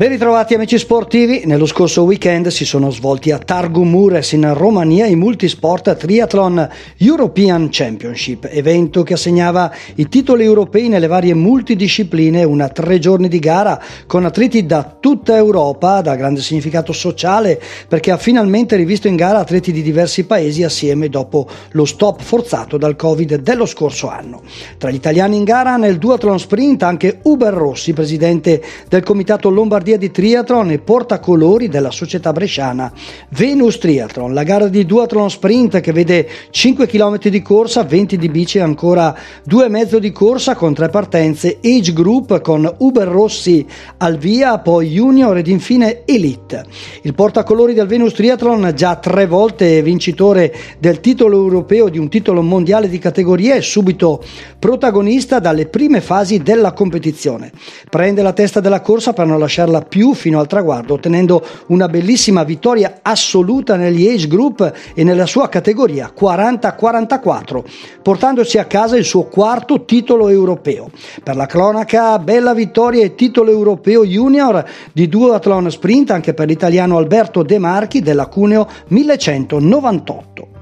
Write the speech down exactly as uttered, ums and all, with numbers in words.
Ben ritrovati amici sportivi, nello scorso weekend si sono svolti a Targumures in Romania i Multisport Triathlon European Championship, evento che assegnava i titoli europei nelle varie multidiscipline, una tre giorni di gara con atleti da tutta Europa, da grande significato sociale perché ha finalmente rivisto in gara atleti di diversi paesi assieme dopo lo stop forzato dal Covid dello scorso anno. Tra gli italiani in gara nel duathlon sprint anche Huber Rossi, presidente del Comitato Lombardo Di triathlon e portacolori della società bresciana Venus Triathlon. La gara di duathlon sprint che vede cinque chilometri di corsa, venti di bici e ancora due e mezzo di corsa con tre partenze age group con Huber Rossi al via, poi junior ed infine elite. Il portacolori del Venus Triathlon, già tre volte vincitore del titolo europeo di un titolo mondiale di categoria, è subito protagonista dalle prime fasi della competizione. Prende la testa della corsa per non lasciarla più fino al traguardo, ottenendo una bellissima vittoria assoluta negli age group e nella sua categoria quaranta quarantaquattro, portandosi a casa il suo quarto titolo europeo. Per la cronaca, bella vittoria e titolo europeo junior di duathlon sprint anche per l'italiano Alberto De Marchi della Cuneo millecentonovantotto.